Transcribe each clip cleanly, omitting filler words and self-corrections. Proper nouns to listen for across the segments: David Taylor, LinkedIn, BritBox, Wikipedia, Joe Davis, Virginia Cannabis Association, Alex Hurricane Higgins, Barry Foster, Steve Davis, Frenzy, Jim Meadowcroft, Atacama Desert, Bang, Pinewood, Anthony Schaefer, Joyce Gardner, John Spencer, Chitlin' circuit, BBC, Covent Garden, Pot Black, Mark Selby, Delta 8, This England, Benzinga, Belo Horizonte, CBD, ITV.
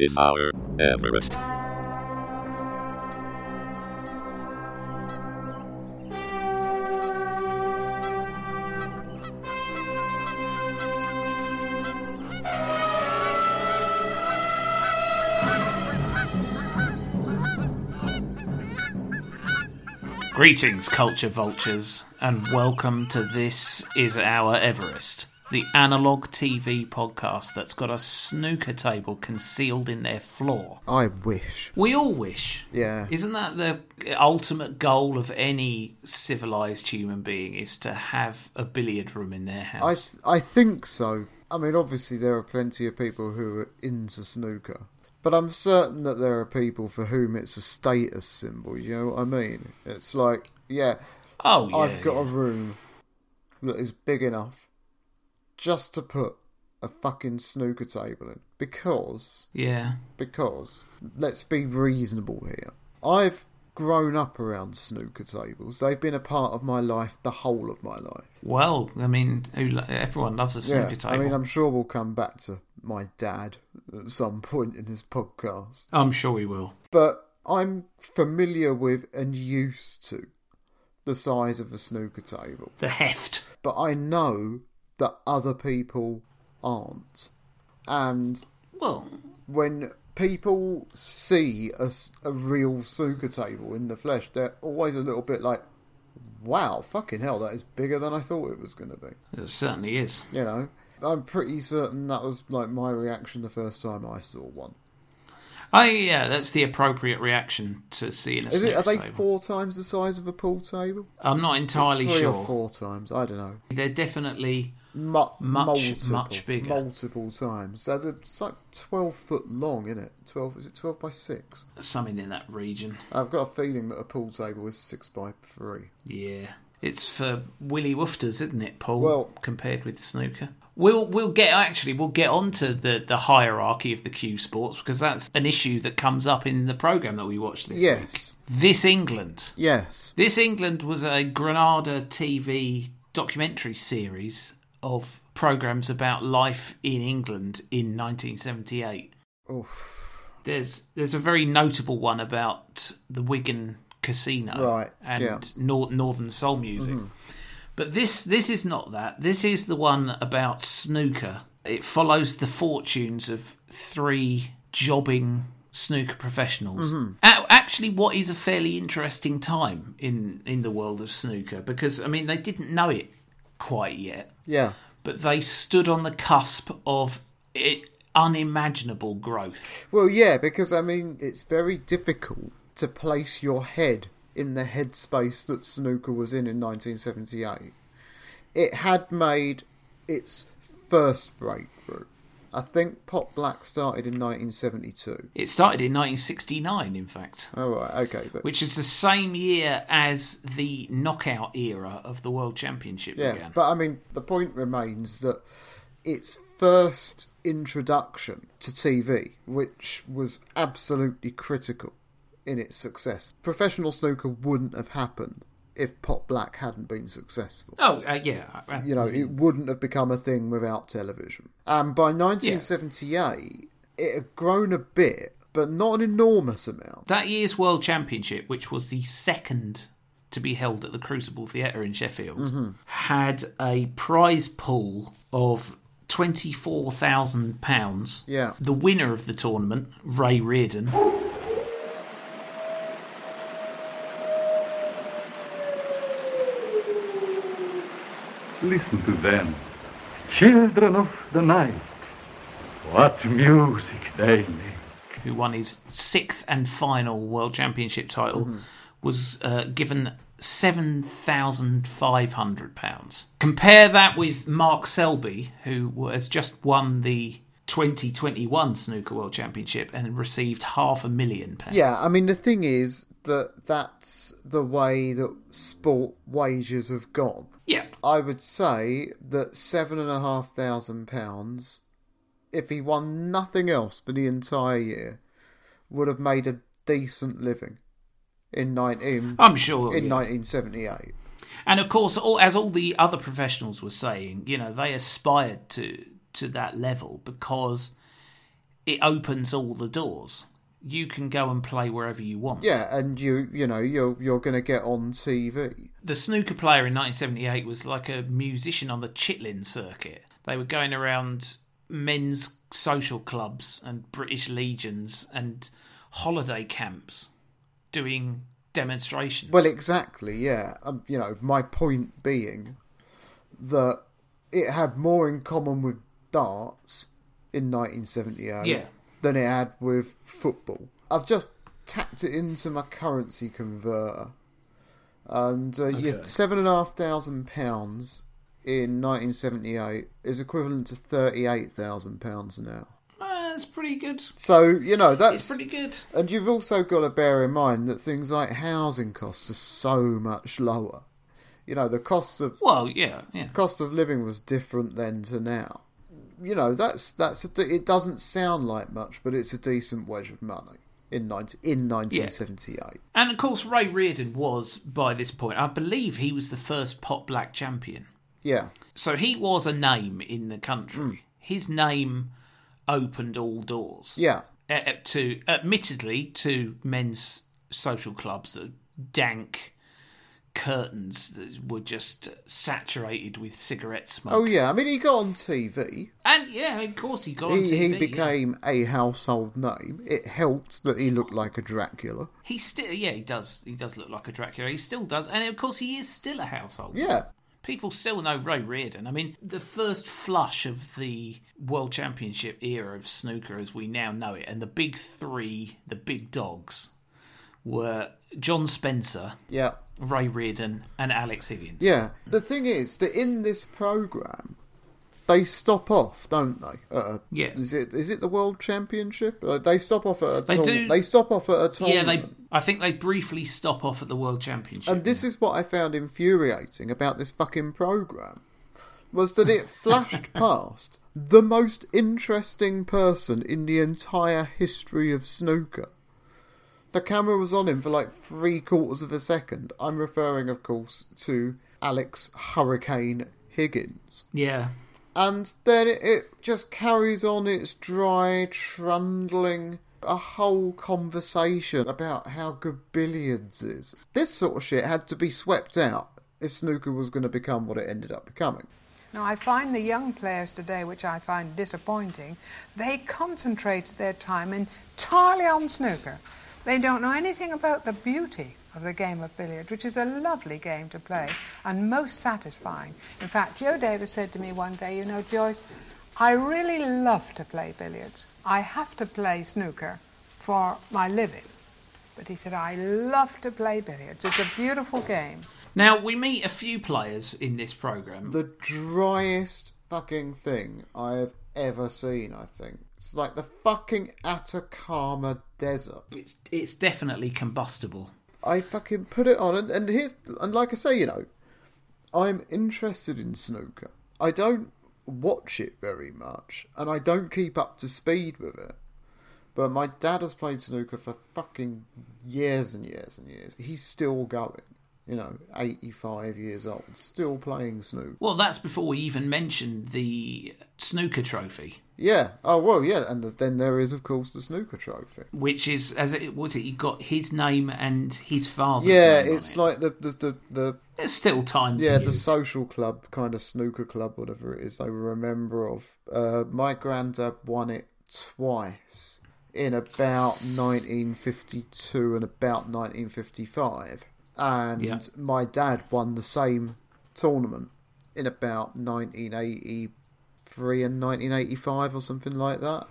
Is Our Everest. Greetings, culture vultures, and welcome to This Is Our Everest, the analogue TV podcast that's got a snooker table concealed in their floor. I wish. We all wish. Yeah. Isn't that the ultimate goal of any civilised human being, is to have a billiard room in their house? I think so. I mean, obviously there are plenty of people who are into snooker. But I'm certain that there are people for whom it's a status symbol, you know what I mean? It's like, yeah, oh, yeah, I've got a room that is big enough just to put a fucking snooker table in. Because, let's be reasonable here. I've grown up around snooker tables. They've been a part of my life, the whole of my life. Well, I mean, everyone loves a snooker table. I mean, I'm sure we'll come back to my dad at some point in this podcast. I'm sure we will. But I'm familiar with and used to the size of a snooker table. The heft. But I know that other people aren't. And when people see a real snooker table in the flesh, they're always a little bit like, wow, fucking hell, that is bigger than I thought it was going to be. It certainly is. You know, I'm pretty certain that was like my reaction the first time I saw one. Yeah, that's the appropriate reaction to seeing a snooker table. Are they 4 times the size of a pool table? I'm not entirely sure. 3 or 4 times, I don't know. They're definitely much bigger. Multiple times. So it's like 12 foot long, isn't it? 12, is it 12 by 6? Something in that region. I've got a feeling that a pool table is 6 by 3. Yeah. It's for Willy Woofters, isn't it, Paul? Well, compared with snooker. We'll get onto the hierarchy of the Q sports, because that's an issue that comes up in the programme that we watched this week. This England. Yes. This England was a Granada TV documentary series of programmes about life in England in 1978. Oof. There's a very notable one about the Wigan Casino, right, and Northern Soul music. Mm. But this is not that. This is the one about snooker. It follows the fortunes of 3 jobbing snooker professionals. Mm-hmm. Actually, what is a fairly interesting time in the world of snooker, because, I mean, they didn't know it quite yet. Yeah. But they stood on the cusp of unimaginable growth. Well, yeah, because, I mean, it's very difficult to place your head in the headspace that snooker was in 1978. It had made its first breakthrough. I think Pot Black started in 1972. It started in 1969, in fact. Oh, right, okay. But which is the same year as the knockout era of the World Championship began. But, I mean, the point remains that its first introduction to TV, which was absolutely critical in its success. Professional snooker wouldn't have happened if Pot Black hadn't been successful. Oh, yeah. You know, it wouldn't have become a thing without television. And by 1978, it had grown a bit, but not an enormous amount. That year's World Championship, which was the second to be held at the Crucible Theatre in Sheffield, mm-hmm, had a prize pool of £24,000. Yeah. The winner of the tournament, Ray Reardon, listen to them, children of the night. What music they make. Who won his 6th and final World Championship title, mm-hmm, was given £7,500. Compare that with Mark Selby, who has just won the 2021 Snooker World Championship and received £500,000. Yeah, I mean, the thing is that's the way that sport wages have gone. Yeah. I would say that £7,500, if he won nothing else for the entire year, would have made a decent living in 1978. And of course, as all the other professionals were saying, you know, they aspired to that level because it opens all the doors. You can go and play wherever you want. Yeah, and you're going to get on TV. The snooker player in 1978 was like a musician on the Chitlin' circuit. They were going around men's social clubs and British legions and holiday camps doing demonstrations. Well, exactly, yeah. My point being that it had more in common with darts in 1978 than it had with football. I've just tapped it into my currency converter, and £7,500 in 1978 is equivalent to £38,000 now. That's pretty good. So, that's... It's pretty good. And you've also got to bear in mind that things like housing costs are so much lower. The cost of... Well, yeah. Cost of living was different then to now. It doesn't sound like much, but it's a decent wedge of money in 1978. Yeah. And, of course, Ray Reardon was, by this point, I believe he was the first Pot Black champion. Yeah. So he was a name in the country. Mm. His name opened all doors. Yeah. Admittedly, to men's social clubs, dank curtains that were just saturated with cigarette smoke. Oh, yeah. I mean, he got on TV. And, yeah, of course he got on TV. He became a household name. It helped that he looked like a Dracula. He still... Yeah, he does. He does look like a Dracula. He still does. And, of course, he is still a household name. Yeah. People still know Ray Reardon. I mean, the first flush of the World Championship era of snooker as we now know it, and the big three, the big dogs, were John Spencer, yeah, Ray Reardon, and Alex Higgins. Yeah. The thing is that in this programme, they stop off, don't they? Yeah. Is it the World Championship? They stop off at a tournament. They stop off at a tournament. Yeah, I think they briefly stop off at the World Championship. And this is what I found infuriating about this fucking programme, was that it flashed past the most interesting person in the entire history of snooker. The camera was on him for like 3/4 of a second. I'm referring, of course, to Alex Hurricane Higgins. Yeah. And then it just carries on its dry, trundling, a whole conversation about how good billiards is. This sort of shit had to be swept out if snooker was going to become what it ended up becoming. Now, I find the young players today, which I find disappointing, they concentrate their time entirely on snooker. They don't know anything about the beauty of the game of billiards, which is a lovely game to play and most satisfying. In fact, Joe Davis said to me one day, Joyce, I really love to play billiards. I have to play snooker for my living. But he said, I love to play billiards. It's a beautiful game. Now, we meet a few players in this programme. The driest fucking thing I have ever seen, I think. It's like the fucking Atacama Desert. It's definitely combustible. I fucking put it on, and like I say, I'm interested in snooker. I don't watch it very much, and I don't keep up to speed with it. But my dad has played snooker for fucking years and years and years. He's still going, 85 years old, still playing snooker. Well, that's before we even mentioned the snooker trophy. Yeah. Oh, well, yeah. And then there is, of course, the snooker trophy. Which is, you got his name and his father's name. Yeah, it's like the There's still time for you. The social club, kind of snooker club, whatever it is, I remember of. My granddad won it twice in about 1952 and about 1955. And my dad won the same tournament in about 1980. And 1985 or something like that.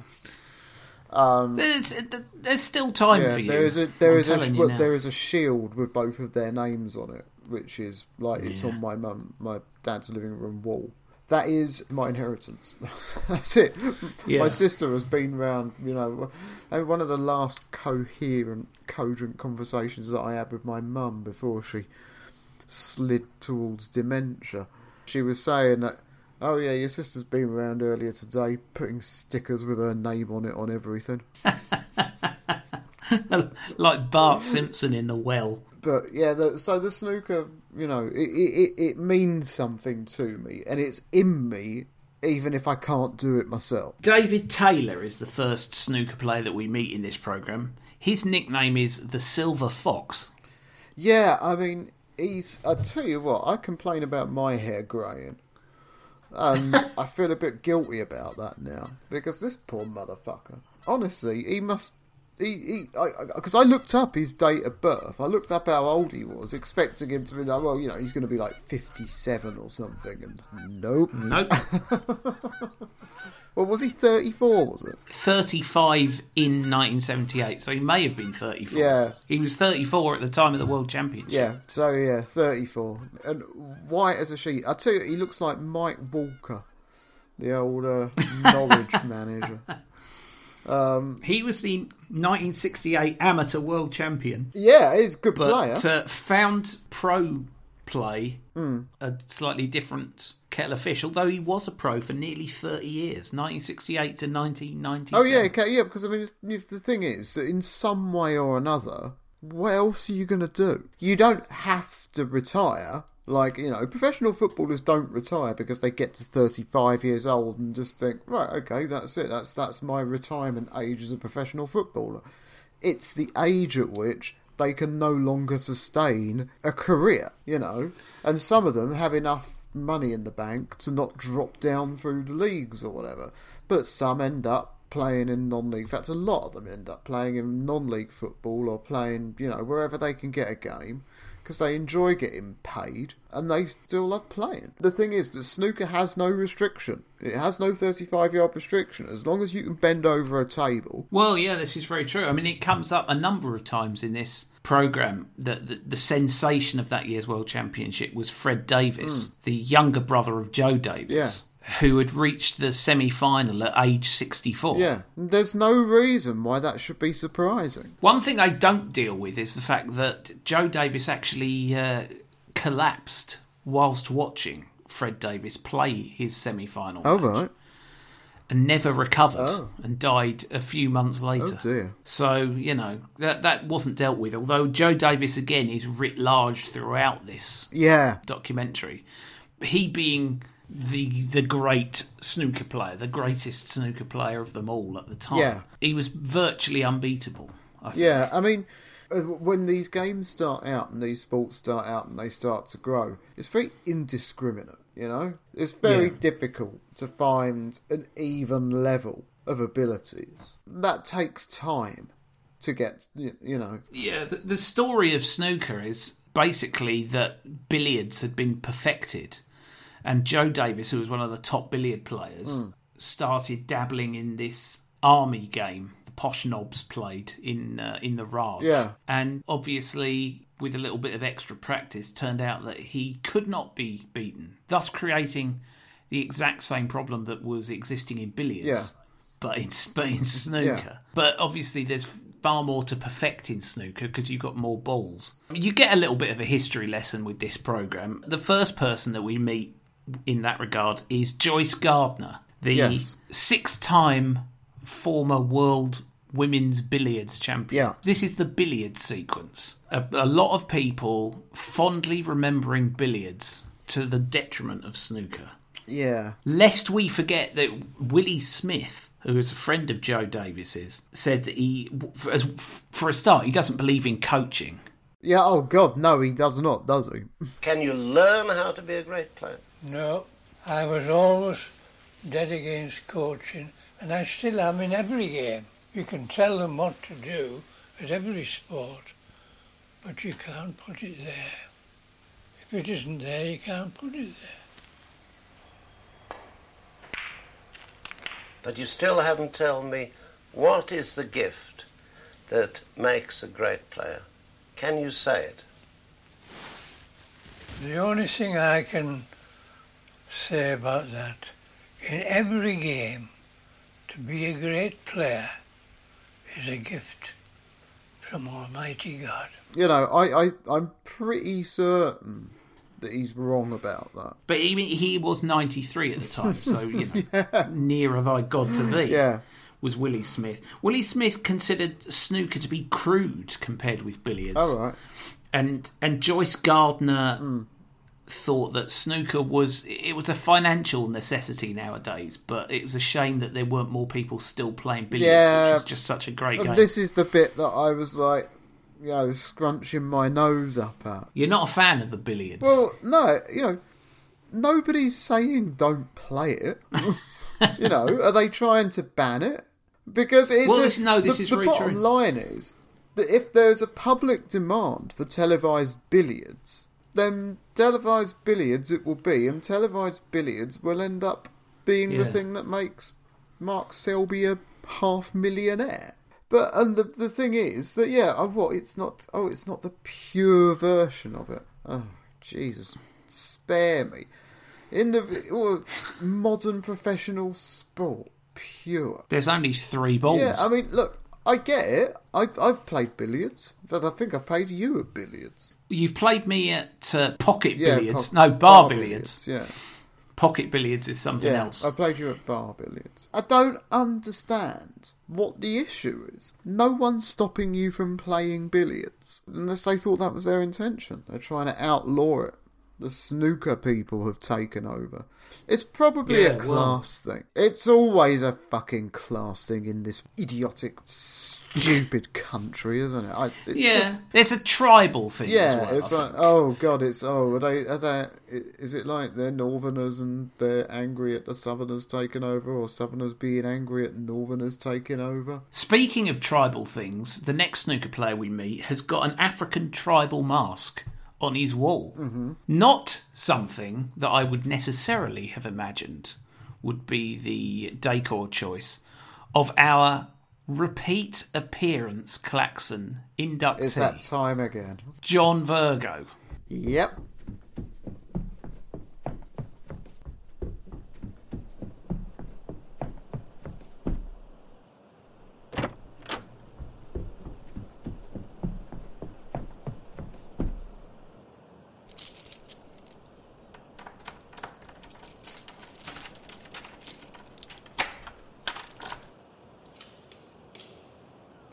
There's still time for you. There is a shield with both of their names on it, which is like it's on my dad's living room wall. That is my inheritance. That's it. Yeah. My sister has been round, and one of the last cogent conversations that I had with my mum before she slid towards dementia. She was saying that, oh yeah, your sister's been around earlier today putting stickers with her name on it on everything. Like Bart Simpson in The Well. But yeah, so the snooker, it means something to me, and it's in me even if I can't do it myself. David Taylor is the first snooker player that we meet in this programme. His nickname is The Silver Fox. Yeah, I mean, I tell you what, I complain about my hair greying. And I feel a bit guilty about that now. Because this poor motherfucker, honestly, he must... Because I looked up his date of birth. I looked up how old he was, expecting him to be like, well, you know, he's going to be like 57 or something. And nope. Well, was he 34? Was it 35 in 1978? So he may have been 34. Yeah, he was 34 at the time of the World Championship. Yeah, so yeah, 34, and white as a sheet. I tell you, he looks like Mike Walker, the old Norwich manager. He was the 1968 amateur world champion. Yeah, he's a good player. But found pro play a slightly different kettle of fish, although he was a pro for nearly 30 years, 1968 to 1990. Oh, yeah, okay, yeah, because I mean, if the thing is that in some way or another, what else are you going to do? You don't have to retire. Like, you know, professional footballers don't retire because they get to 35 years old and just think, right, okay, that's it. That's my retirement age as a professional footballer. It's the age at which they can no longer sustain a career, you know. And some of them have enough money in the bank to not drop down through the leagues or whatever. But some end up playing in non-league. In fact, a lot of them end up playing in non-league football or playing, you know, wherever they can get a game, because they enjoy getting paid and they still love playing. The thing is that snooker has no restriction. It has no 35-yard restriction, as long as you can bend over a table. Well, yeah, this is very true. I mean, it comes up a number of times in this programme that the sensation of that year's World Championship was Fred Davis, the younger brother of Joe Davis. Yeah. Who had reached the semi-final at age 64. Yeah, there's no reason why that should be surprising. One thing I don't deal with is the fact that Joe Davis actually collapsed whilst watching Fred Davis play his semi-final match. Right. And never recovered and died a few months later. Oh, dear. So, you know, that wasn't dealt with, although Joe Davis, again, is writ large throughout this documentary. He being... the great snooker player, the greatest snooker player of them all at the time. Yeah. He was virtually unbeatable, I think. Yeah, I mean, when these games start out and these sports start out and they start to grow, it's very indiscriminate, you know? It's very difficult to find an even level of abilities. That takes time to get, you know... Yeah, the story of snooker is basically that billiards had been perfected... And Joe Davis, who was one of the top billiard players, started dabbling in this army game the posh knobs played in the Raj. Yeah. And obviously, with a little bit of extra practice, turned out that he could not be beaten, thus creating the exact same problem that was existing in billiards, but in snooker. Yeah. But obviously, there's... far more to perfect in snooker because you've got more balls. I mean, you get a little bit of a history lesson with this programme. The first person that we meet in that regard is Joyce Gardner, the six-time former world women's billiards champion. Yeah. This is the billiards sequence. A lot of people fondly remembering billiards to the detriment of snooker. Yeah. Lest we forget that Willie Smith... who is a friend of Joe Davis's, said that he, for a start, he doesn't believe in coaching. Yeah, oh God, no, he does not, does he? Can you learn how to be a great player? No, I was always dead against coaching, and I still am in every game. You can tell them what to do at every sport, but you can't put it there. If it isn't there, you can't put it there. But you still haven't told me what is the gift that makes a great player. Can you say it? The only thing I can say about that, in every game, to be a great player is a gift from Almighty God. You know, I'm pretty certain that he's wrong about that. But he was 93 at the time, so, you know, near have I God to thee, was Willie Smith. Willie Smith considered snooker to be crude compared with billiards. Oh, right. And Joyce Gardner thought that snooker was a financial necessity nowadays, but it was a shame that there weren't more people still playing billiards, which was just such a great game. This is the bit that I was like, you know, scrunching my nose up at. You're not a fan of the billiards? Well, no, you know, nobody's saying don't play it. You know, are they trying to ban it? Because it's the bottom line is that if there's a public demand for televised billiards, then televised billiards it will be, and televised billiards will end up being the thing that makes Mark Selby a half-millionaire. But and the thing is that it's not the pure version of it. Oh Jesus, spare me! In the modern professional sport, pure. There's only three balls. Yeah, I mean, look, I get it. I've played billiards, but I think I played you at billiards. You've played me at pocket billiards. Bar billiards. Yeah. Pocket billiards is something else. I played you at bar billiards. I don't understand what the issue is. No one's stopping you from playing billiards. Unless they thought that was their intention. They're trying to outlaw it. The snooker people have taken over. It's probably a class thing. It's always a fucking class thing in this idiotic, stupid country, isn't it? It's a tribal thing as well. Yeah, it's like, is it like they're northerners and they're angry at the southerners taking over, or southerners being angry at northerners taking over? Speaking of tribal things, the next snooker player we meet has got an African tribal mask on his wall. Mm-hmm. Not something that I would necessarily have imagined would be the decor choice of our repeat appearance Klaxon inductee. It's that time again. John Virgo. Yep.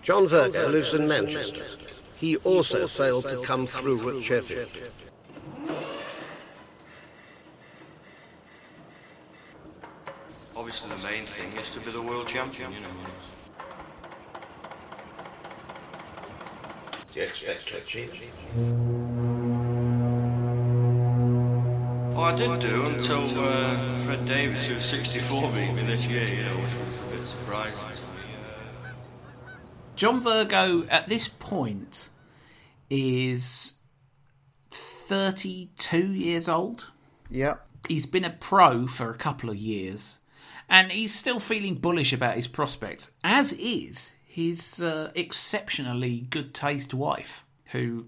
John Virgo lives in Manchester. He also failed to come through at Sheffield. Obviously the main thing is to be the world champion, you know. Do you expect to achieve it? Oh, I did do until Fred Davis, who was 64, beat me this year, you know, which was a bit surprising. John Virgo, at this point, is 32 years old. Yep. He's been a pro for a couple of years, and he's still feeling bullish about his prospects, as is his exceptionally good taste wife, who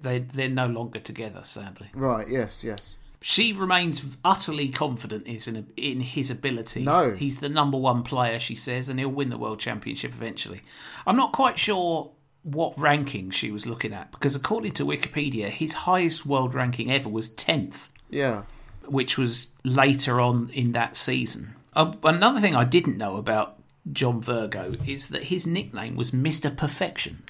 they're no longer together, sadly. Right, yes, yes. She remains utterly confident in his ability. No. He's the number one player, she says, and he'll win the World Championship eventually. I'm not quite sure what ranking she was looking at, because according to Wikipedia, his highest world ranking ever was 10th. Yeah. Which was later on in that season. Another thing I didn't know about John Virgo is that his nickname was Mr. Perfection.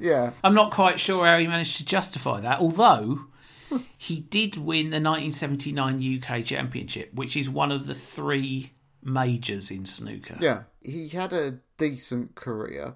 Yeah. I'm not quite sure how he managed to justify that, although he did win the 1979 UK Championship, which is one of the three majors in snooker. Yeah, he had a decent career,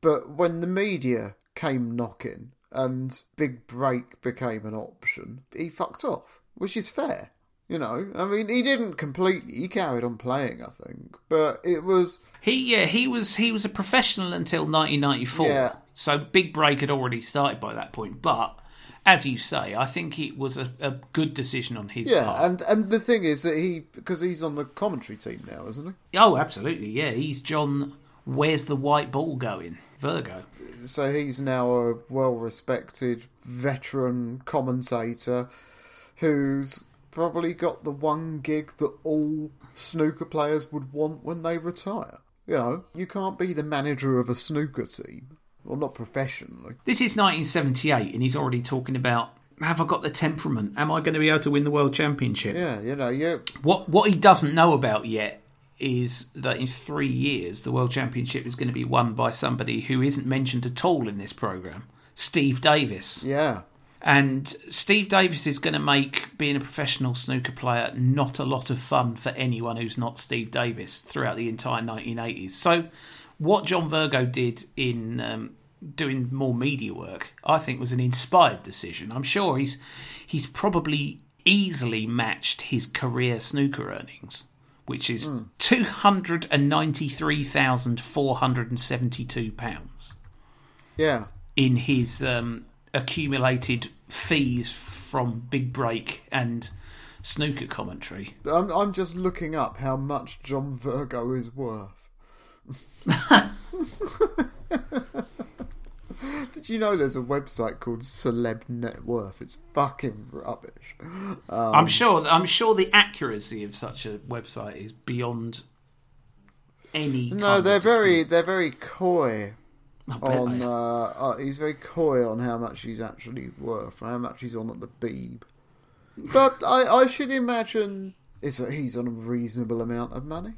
but when the media came knocking and Big Break became an option, he fucked off, which is fair, you know. I mean, he didn't completely. He carried on playing, I think, but it was... He was a professional until 1994, so Big Break had already started by that point, but... As you say, I think it was a good decision on his part. Yeah, and the thing is that because he's on the commentary team now, isn't he? Oh, absolutely, yeah. He's John, where's the white ball going? Virgo. So he's now a well-respected veteran commentator who's probably got the one gig that all snooker players would want when they retire. You know, you can't be the manager of a snooker team. Well, not professionally. This is 1978, and he's already talking about, have I got the temperament? Am I going to be able to win the World Championship? Yeah, you know, yeah. What he doesn't know about yet is that in 3 years, the World Championship is going to be won by somebody who isn't mentioned at all in this programme, Steve Davis. Yeah. And Steve Davis is going to make being a professional snooker player not a lot of fun for anyone who's not Steve Davis throughout the entire 1980s. So what John Virgo did in doing more media work, I think, was an inspired decision. I'm sure he's probably easily matched his career snooker earnings, which is £293,472. Yeah. In his accumulated fees from Big Break and snooker commentary. I'm just looking up how much John Virgo is worth. Did you know there's a website called Celeb Net Worth? It's fucking rubbish. I'm sure the accuracy of such a website is beyond any. No, they're very coy. On he's very coy on how much he's actually worth, how much he's on at the Beeb. But I should imagine he's on a reasonable amount of money.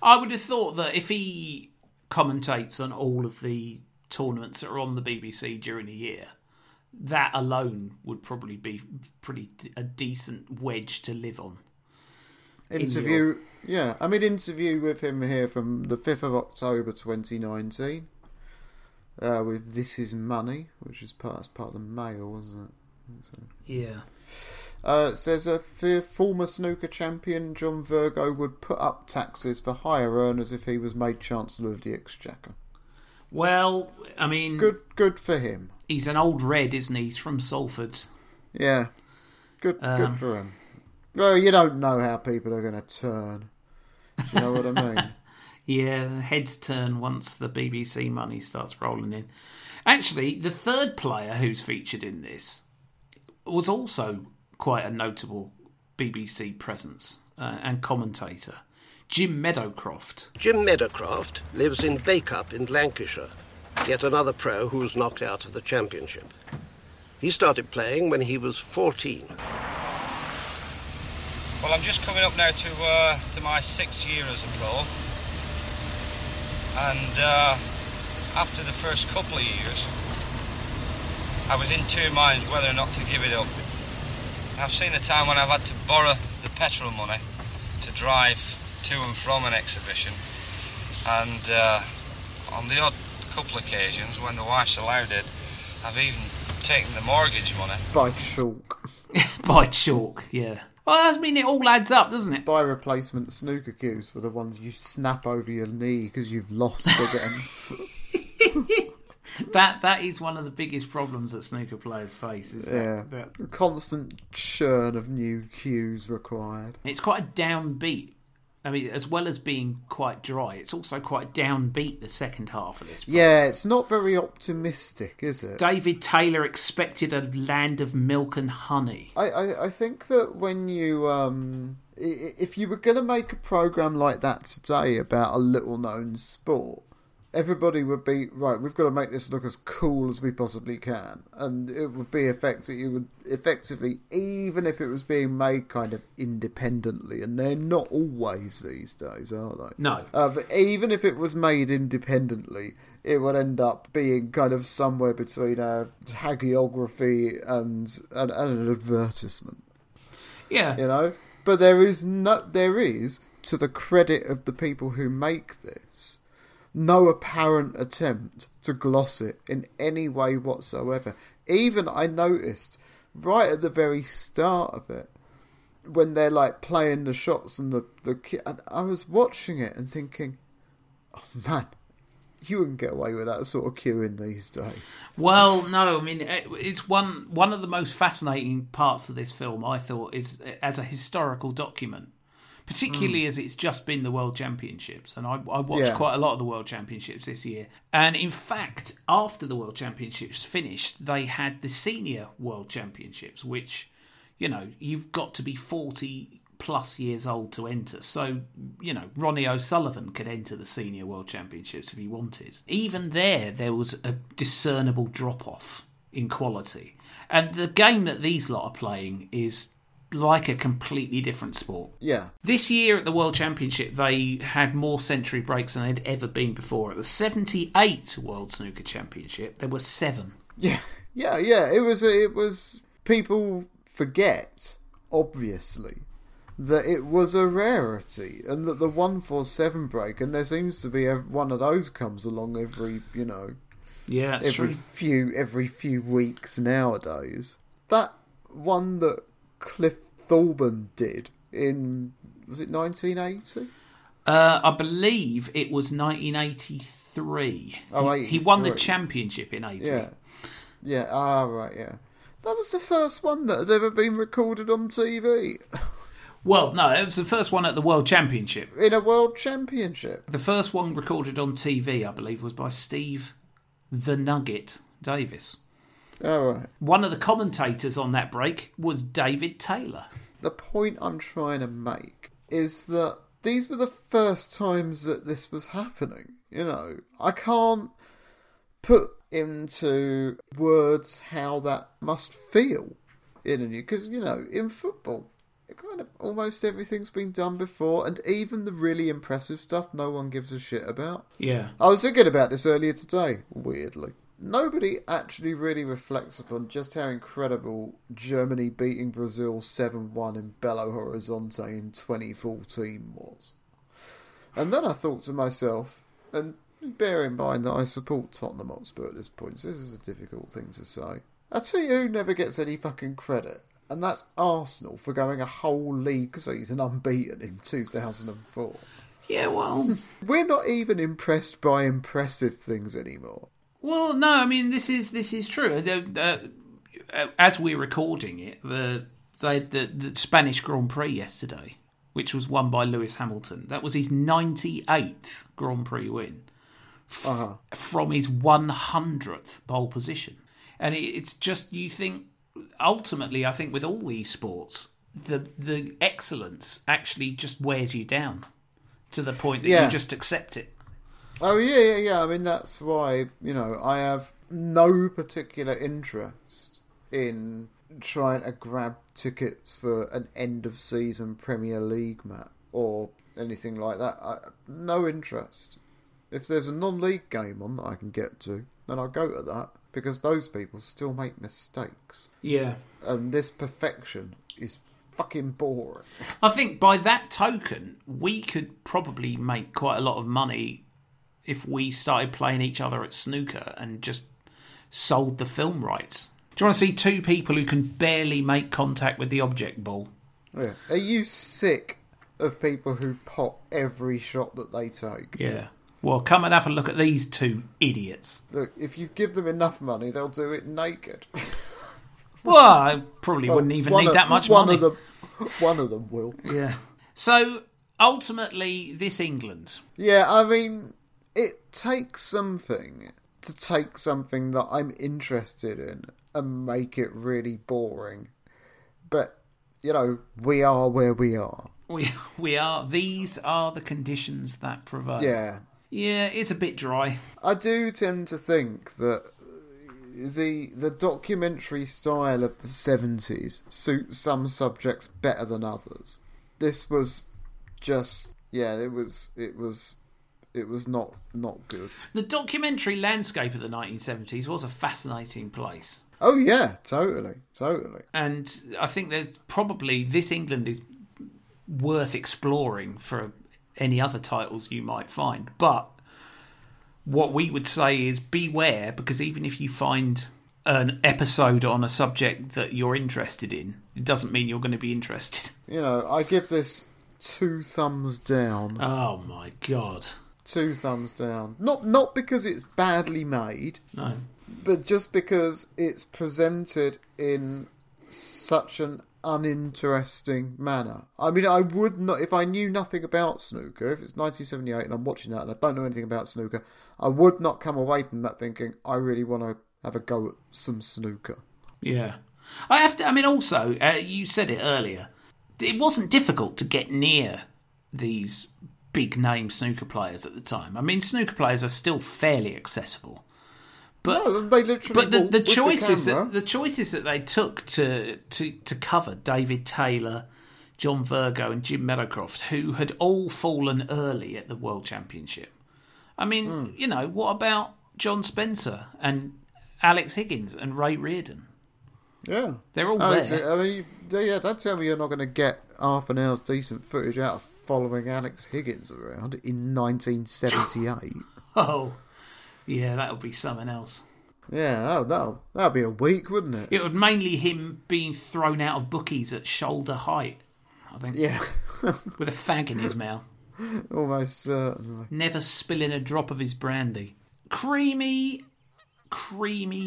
I would have thought that if he commentates on all of the tournaments that are on the BBC during the year, that alone would probably be a decent wedge to live on. Interview with him here from the 5th of October 2019. With This Is Money, which is part of the Mail, wasn't it? So, yeah. It says a former snooker champion, John Virgo, would put up taxes for higher earners if he was made Chancellor of the Exchequer. Well, I mean... Good for him. He's an old red, isn't he? He's from Salford. Yeah. Good for him. Well, you don't know how people are going to turn. Do you know what I mean? Yeah, heads turn once the BBC money starts rolling in. Actually, the third player who's featured in this was also quite a notable BBC presence and commentator, Jim Meadowcroft. Jim Meadowcroft lives in Bakeup in Lancashire, yet another pro who's knocked out of the championship. He started playing when he was 14. Well, I'm just coming up now to my 6th year as a pro. And after the first couple of years, I was in two minds whether or not to give it up. I've seen the time when I've had to borrow the petrol money to drive to and from an exhibition. And on the odd couple of occasions, when the wife's allowed it, I've even taken the mortgage money. By chalk. By chalk, yeah. Well, I mean, it all adds up, doesn't it? Buy replacement snooker cues for the ones you snap over your knee because you've lost again. That is one of the biggest problems that snooker players face. Is that constant churn of new cues required. It's quite a downbeat. I mean, as well as being quite dry, it's also quite downbeat, the second half of this. Part. Yeah, it's not very optimistic, is it? David Taylor expected a land of milk and honey. I think that when you... if you were going to make a programme like that today about a little-known sport, everybody would be, right, we've got to make this look as cool as we possibly can. And it would be effectively, even if it was being made kind of independently, and they're not always these days, are they? No. But even if it was made independently, it would end up being kind of somewhere between a hagiography and an advertisement. Yeah. You know? But there is, to the credit of the people who make this, no apparent attempt to gloss it in any way whatsoever. Even I noticed right at the very start of it, when they're like playing the shots and the I was watching it and thinking, oh man, you wouldn't get away with that sort of cueing these days. Well, no, I mean, it's one of the most fascinating parts of this film, I thought, is as a historical document. Particularly as it's just been the World Championships. And I watched quite a lot of the World Championships this year. And in fact, after the World Championships finished, they had the Senior World Championships, which, you know, you've got to be 40 plus years old to enter. So, you know, Ronnie O'Sullivan could enter the Senior World Championships if he wanted. Even there was a discernible drop-off in quality. And the game that these lot are playing is... like a completely different sport. Yeah. This year at the World Championship, they had more century breaks than they'd ever been before. At the 78 World Snooker Championship, there were 7. Yeah, yeah, yeah. It was people forget, obviously, that it was a rarity, and that the 147 break, and there seems to be one of those comes along every, you know, every few weeks nowadays. That one that Cliff Thorburn did in, was it 1980? I believe it was 1983. Oh, he won the championship in 80. Yeah. Yeah. Ah, right. Yeah. That was the first one that had ever been recorded on TV. Well, no, it was the first one at the World Championship. In a World Championship. The first one recorded on TV, I believe, was by Steve the Nugget Davis. Oh, right. One of the commentators on that break was David Taylor. The point I'm trying to make is that these were the first times that this was happening. You know, I can't put into words how that must feel in a new, because, you know, in football, kind of almost everything's been done before, and even the really impressive stuff no one gives a shit about. Yeah. I was thinking about this earlier today, weirdly. Nobody actually really reflects upon just how incredible Germany beating Brazil 7-1 in Belo Horizonte in 2014 was. And then I thought to myself, and bear in mind that I support Tottenham Hotspur at this point, so this is a difficult thing to say. I tell you who never gets any fucking credit, and that's Arsenal for going a whole league season unbeaten in 2004. Yeah, well... We're not even impressed by impressive things anymore. Well, no, I mean, this is true. As we're recording it, the Spanish Grand Prix yesterday, which was won by Lewis Hamilton, that was his 98th Grand Prix win from his 100th pole position. And it's just, you think... Ultimately, I think with all these sports, the excellence actually just wears you down to the point that you just accept it. Oh, yeah. I mean, that's why, you know, I have no particular interest in trying to grab tickets for an end-of-season Premier League match or anything like that. No interest. If there's a non-league game on that I can get to, then I'll go to that. Because those people still make mistakes. Yeah. And this perfection is fucking boring. I think by that token, we could probably make quite a lot of money if we started playing each other at snooker and just sold the film rights. Do you want to see two people who can barely make contact with the object ball? Yeah. Are you sick of people who pot every shot that they take? Yeah. Well, come and have a look at these two idiots. Look, if you give them enough money, they'll do it naked. Well, I probably wouldn't even need that much money. One of them will. Yeah. So, ultimately, this England. Yeah, I mean, it takes something to take something that I'm interested in and make it really boring. But, you know, we are where we are. We are. These are the conditions that prevail. Yeah. Yeah, it's a bit dry. I do tend to think that the documentary style of the 70s suits some subjects better than others. This was just, yeah, it was not good. The documentary landscape of the 1970s was a fascinating place. Oh yeah, totally. And I think there's probably This England is worth exploring for any other titles you might find, but what we would say is beware, because even if you find an episode on a subject that you're interested in, it doesn't mean you're going to be interested. You know, I give this 2 thumbs down. Oh my god. 2 thumbs down. Not because it's badly made. No. But just because it's presented in such an uninteresting manner. I mean, I would not, if I knew nothing about snooker, if it's 1978 and I'm watching that and I don't know anything about snooker, I would not come away from that thinking, I really want to have a go at some snooker. Yeah. I have to, I mean, also, you said it earlier, it wasn't difficult to get near these big name snooker players at the time. I mean, snooker players are still fairly accessible. But, no, they literally but the choices that they took to cover David Taylor, John Virgo and Jim Meadowcroft, who had all fallen early at the World Championship. I mean, you know, what about John Spencer and Alex Higgins and Ray Reardon? Yeah. They're all there. I mean, yeah, don't tell me you're not going to get half an hour's decent footage out of following Alex Higgins around in 1978. Oh, yeah, that would be something else. Yeah, that'd be a week, wouldn't it? It would mainly him being thrown out of bookies at shoulder height, I think. Yeah. With a fag in his mouth. Almost certainly. Never spilling a drop of his brandy. Creamy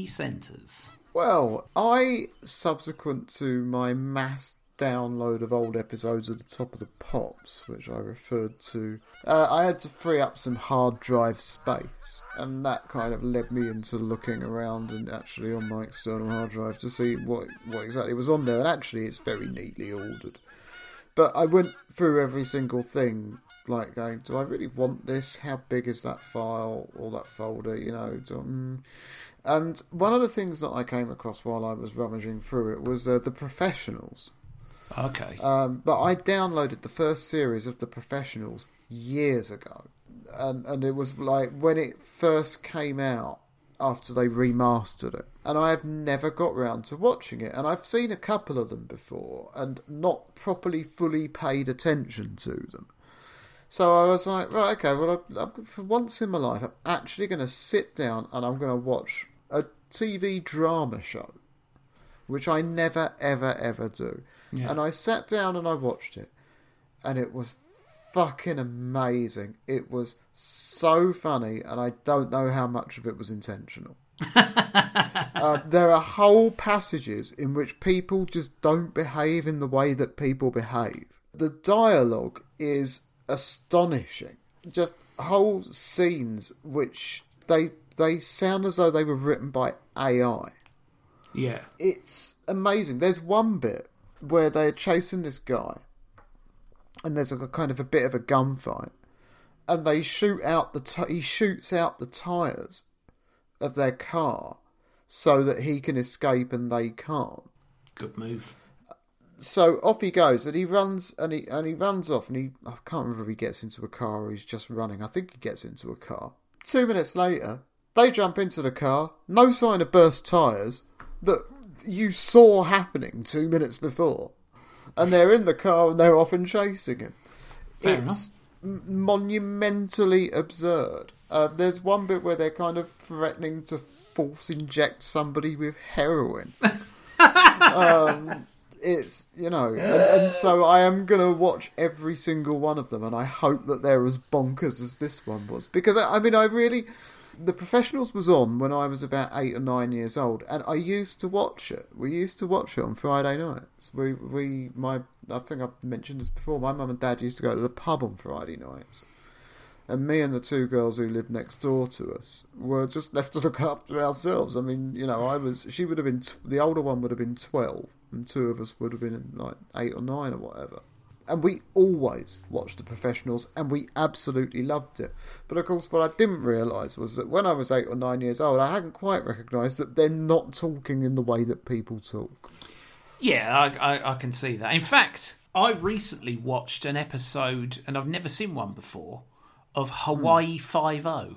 centres. Well, I, subsequent to my mass download of old episodes at the Top of the Pops, which I referred to, I had to free up some hard drive space, and that kind of led me into looking around and actually on my external hard drive to see what exactly was on there, and actually it's very neatly ordered. But I went through every single thing, like going, do I really want this? How big is that file or that folder? You know, and one of the things that I came across while I was rummaging through it was The Professionals. Okay. But I downloaded the first series of The Professionals years ago, and it was like when it first came out after they remastered it, and I have never got round to watching it, and I've seen a couple of them before and not properly fully paid attention to them. So I was like, right, okay, well, I'm, for once in my life, I'm actually going to sit down and I'm going to watch a TV drama show, which I never, ever, ever do. Yeah. And I sat down and I watched it, and it was fucking amazing. It was so funny, and I don't know how much of it was intentional. There are whole passages in which people just don't behave in the way that people behave. The dialogue is astonishing. Just whole scenes which they sound as though they were written by AI. Yeah. It's amazing. There's one bit where they're chasing this guy, and there's a kind of a bit of a gunfight, and they shoot out he shoots out the tyres of their car so that he can escape and they can't. Good move. So off he goes, and he runs off, and I can't remember if he gets into a car or he's just running. I think he gets into a car. 2 minutes later, they jump into the car. No sign of burst tyres that you saw happening 2 minutes before. And they're in the car and they're off and chasing him. Fair it's enough. Monumentally absurd. There's one bit where they're kind of threatening to force inject somebody with heroin. It's, you know, and so I am going to watch every single one of them, and I hope that they're as bonkers as this one was. Because, I mean, I really... The Professionals was on when I was about 8 or 9 years old, and I used to watch it. We used to watch it on Friday nights. I think I've mentioned this before, my mum and dad used to go to the pub on Friday nights. And me and the two girls who lived next door to us were just left to look after ourselves. I mean, you know, she would have been, the older one would have been 12, and two of us would have been like 8 or 9 or whatever. And we always watched The Professionals, and we absolutely loved it. But, of course, what I didn't realise was that when I was 8 or 9 years old, I hadn't quite recognised that they're not talking in the way that people talk. Yeah, I can see that. In fact, I recently watched an episode, and I've never seen one before, of Hawaii Five-O.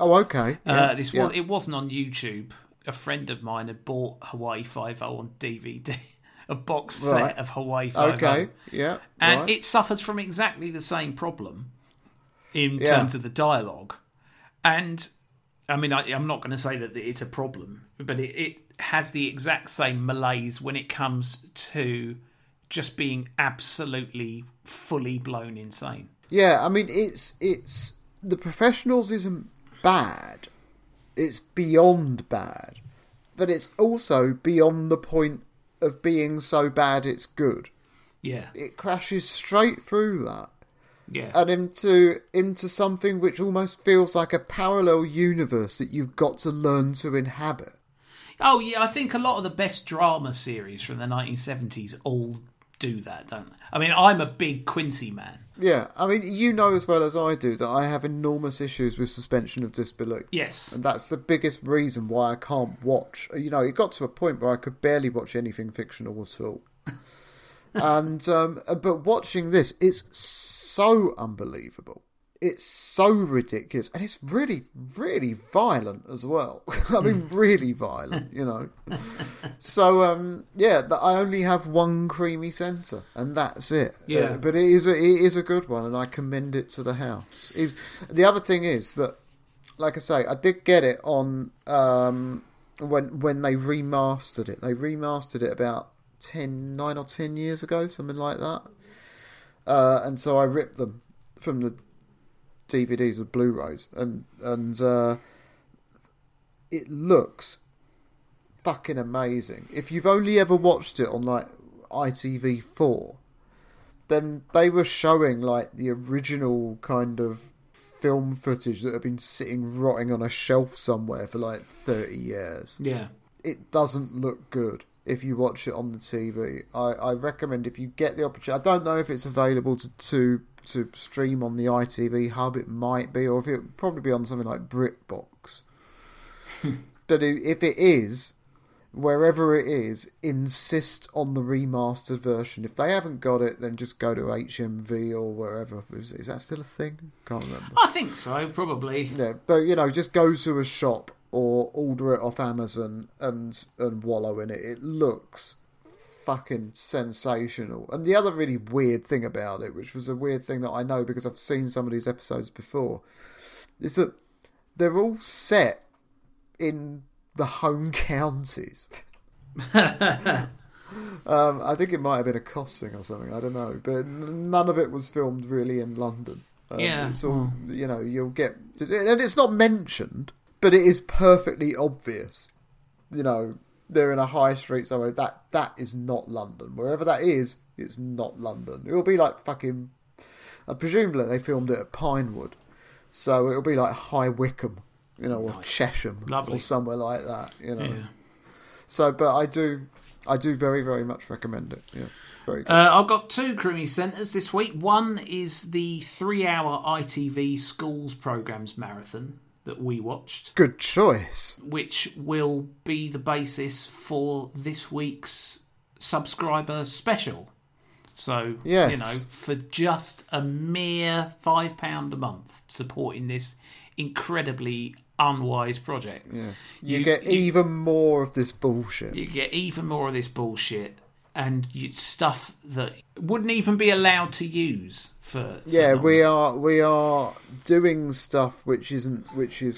Oh, okay. It wasn't on YouTube. A friend of mine had bought Hawaii Five-O on DVD. A box set of Hawaii Five-O. Okay, yeah. And it suffers from exactly the same problem in terms of the dialogue. And, I mean, I'm not going to say that it's a problem, but it has the exact same malaise when it comes to just being absolutely fully blown insane. Yeah, I mean, it's The Professionals isn't bad. It's beyond bad. But it's also beyond the point of being so bad it's good. Yeah. It crashes straight through that. Yeah. And into something which almost feels like a parallel universe that you've got to learn to inhabit. Oh, yeah, I think a lot of the best drama series from the 1970s all do that, don't they? I mean, I'm a big Quincy man. Yeah, I mean, you know as well as I do that I have enormous issues with suspension of disbelief. Yes. And that's the biggest reason why I can't watch. You know, it got to a point where I could barely watch anything fictional at all. But watching this, it's so unbelievable. It's so ridiculous, and it's really, really violent as well. I mean, really violent, you know. So, yeah, I only have one creamy centre, and that's it. Yeah. But it is a good one, and I commend it to the house. The other thing is that, like I say, I did get it on when they remastered it. They remastered it about 9 or 10 years ago, something like that. And so I ripped them from the DVDs of Blu-rays, and it looks fucking amazing. If you've only ever watched it on like ITV4, then they were showing like the original kind of film footage that had been sitting rotting on a shelf somewhere for like 30 years. Yeah, it doesn't look good if you watch it on the TV. I recommend, if you get the opportunity. I don't know if it's available to stream on the ITV Hub, it might be, or if it would probably be on something like BritBox. But if it is, wherever it is, insist on the remastered version. If they haven't got it, then just go to HMV or wherever. Is that still a thing? Can't remember. I think so, probably. Yeah, but just go to a shop or order it off Amazon and wallow in it. It looks fucking sensational. And the other really weird thing about it, which was a weird thing that I know because I've seen some of these episodes before, is that they're all set in the home counties. I think it might have been a cost thing or something, I don't know, but none of it was filmed really in London. It's all, you'll get, and it's not mentioned, but it is perfectly obvious, they're in a high street somewhere. That is not London. Wherever that is, it's not London. It'll be like fucking... presumably they filmed it at Pinewood. So it'll be like High Wycombe, or nice. Chesham. Lovely. Or somewhere like that, Yeah. So, but I do very, very much recommend it. Yeah, very good. I've got two creamy centres this week. One is the 3-hour ITV Schools Programmes Marathon that we watched. Good choice. Which will be the basis for this week's subscriber special. So, yes. For just a mere £5 a month, supporting this incredibly unwise project. Yeah. You get even more of this bullshit. You get even more of this bullshit. And stuff that wouldn't even be allowed to use for we are doing stuff which is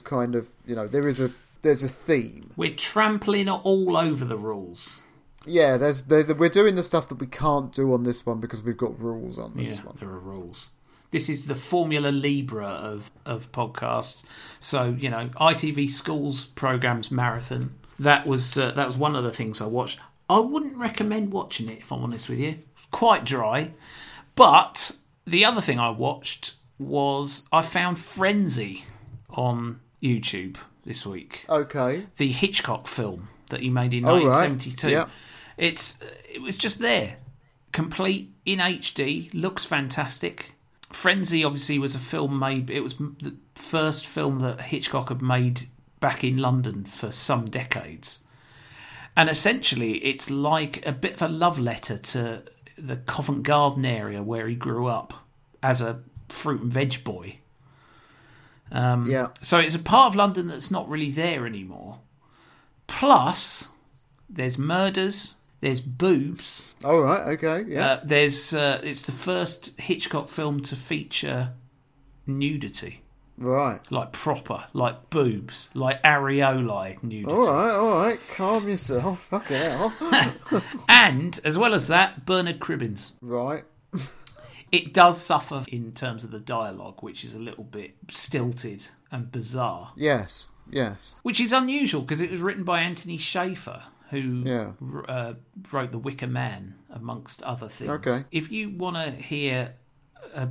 kind of there's a theme. We're trampling all over the rules. Yeah, we're doing the stuff that we can't do on this one because we've got rules on this one. There are rules. This is the Formula Libra of podcasts. So ITV Schools Programmes Marathon. That was one of the things I watched. I wouldn't recommend watching it, if I'm honest with you. It's quite dry. But the other thing I watched was I found Frenzy on YouTube this week. Okay. The Hitchcock film that he made in 1972. Right. Yep. It was just there. Complete, in HD, looks fantastic. Frenzy, obviously, was a film made... It was the first film that Hitchcock had made back in London for some decades. And essentially, it's like a bit of a love letter to the Covent Garden area where he grew up as a fruit and veg boy. So it's a part of London that's not really there anymore. Plus, there's murders, there's boobs. All right, okay, yeah. It's the first Hitchcock film to feature nudity. Right. Like proper, like boobs, like areolae nudity. All right. Calm yourself. Fucking hell. And, as well as that, Bernard Cribbins. Right. It does suffer in terms of the dialogue, which is a little bit stilted and bizarre. Yes. Which is unusual, because it was written by Anthony Schaefer, who wrote The Wicker Man, amongst other things. Okay. If you want to hear a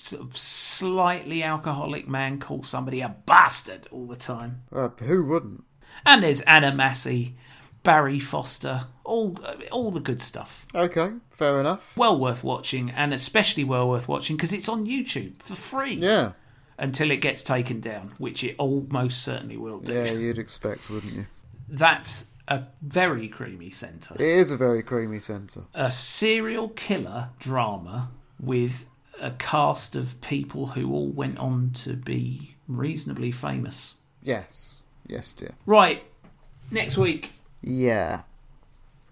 sort of slightly alcoholic man call somebody a bastard all the time. Who wouldn't? And there's Anna Massey, Barry Foster, all the good stuff. Okay, fair enough. Well worth watching, and especially well worth watching because it's on YouTube for free. Yeah. Until it gets taken down, which it almost certainly will do. Yeah, you'd expect, wouldn't you? That's a very creamy centre. It is a very creamy centre. A serial killer drama with a cast of people who all went on to be reasonably famous. Yes. Yes, dear. Right. Next week. Yeah.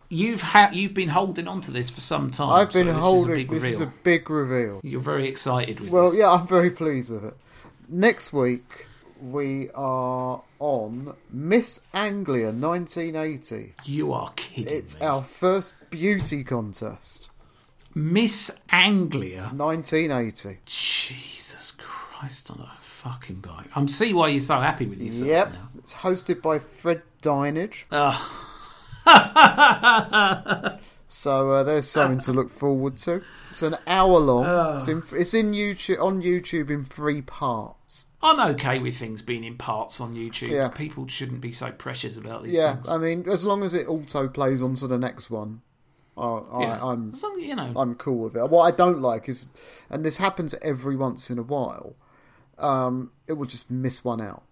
You've been holding on to this for some time. I've been holding. This is a big reveal. You're very excited with this. Well, yeah, I'm very pleased with it. Next week we are on Miss Anglia 1980. You are kidding me. It's our first beauty contest. Miss Anglia 1980. Jesus Christ on a fucking bike. I'm see why you're so happy with yourself. Yep. Now. It's hosted by Fred Davis. So there's something to look forward to. It's an hour long. It's in YouTube, on YouTube in 3 parts. I'm okay with things being in parts on YouTube. Yeah. People shouldn't be so precious about these things. Yeah, I mean, as long as it auto plays on to the next one, I'm cool with it. What I don't like is, and this happens every once in a while, it will just miss one out.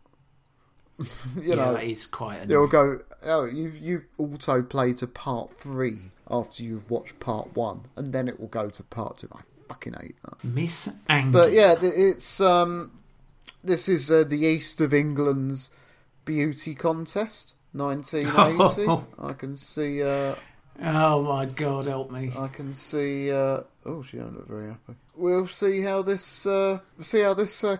you know, that is quite annoying. They'll go, oh, you've auto played to part 3 after you've watched part 1, and then it will go to part 2. I fucking hate that. Miss Anglia. But yeah, it's this is the East of England's beauty contest, 1980. Oh. I can see. Oh my God, help me! I can see. Oh, she don't look very happy. We'll see how this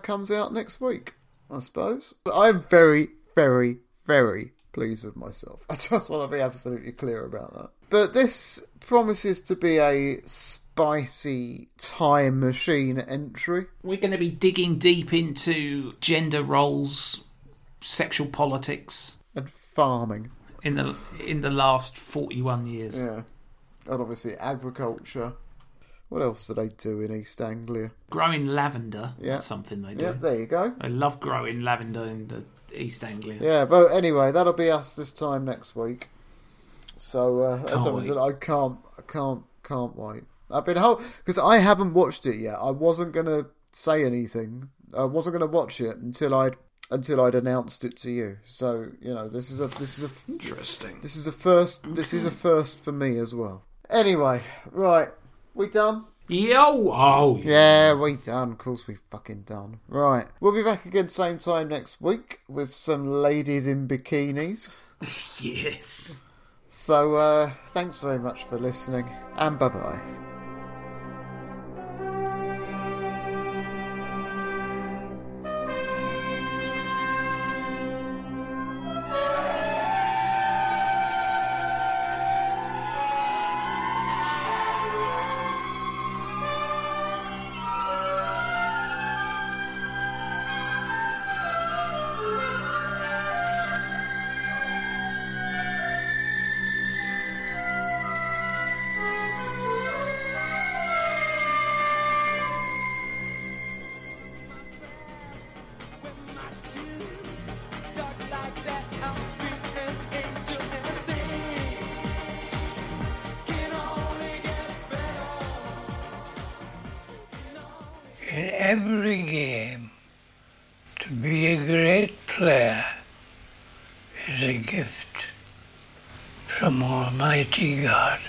comes out next week, I suppose. I'm very, very, very pleased with myself. I just want to be absolutely clear about that. But this promises to be a spicy time machine entry. We're going to be digging deep into gender roles, sexual politics, and farming in the last 41 years. Yeah, and obviously agriculture. What else do they do in East Anglia? Growing lavender. Yeah. That's something they do. Yeah, there you go. I love growing lavender in the East Anglia. Yeah, but anyway, that'll be us this time next week. So I can't wait. I've been because I haven't watched it yet. I wasn't gonna say anything. I wasn't gonna watch it until I'd announced it to you. So you know, this is a interesting. This is a first. Okay. This is a first for me as well. Anyway, right. We done? Yo! Oh, yeah, we done. Of course we fucking done. Right. We'll be back again same time next week with some ladies in bikinis. Yes. So, thanks very much for listening, and bye-bye. God.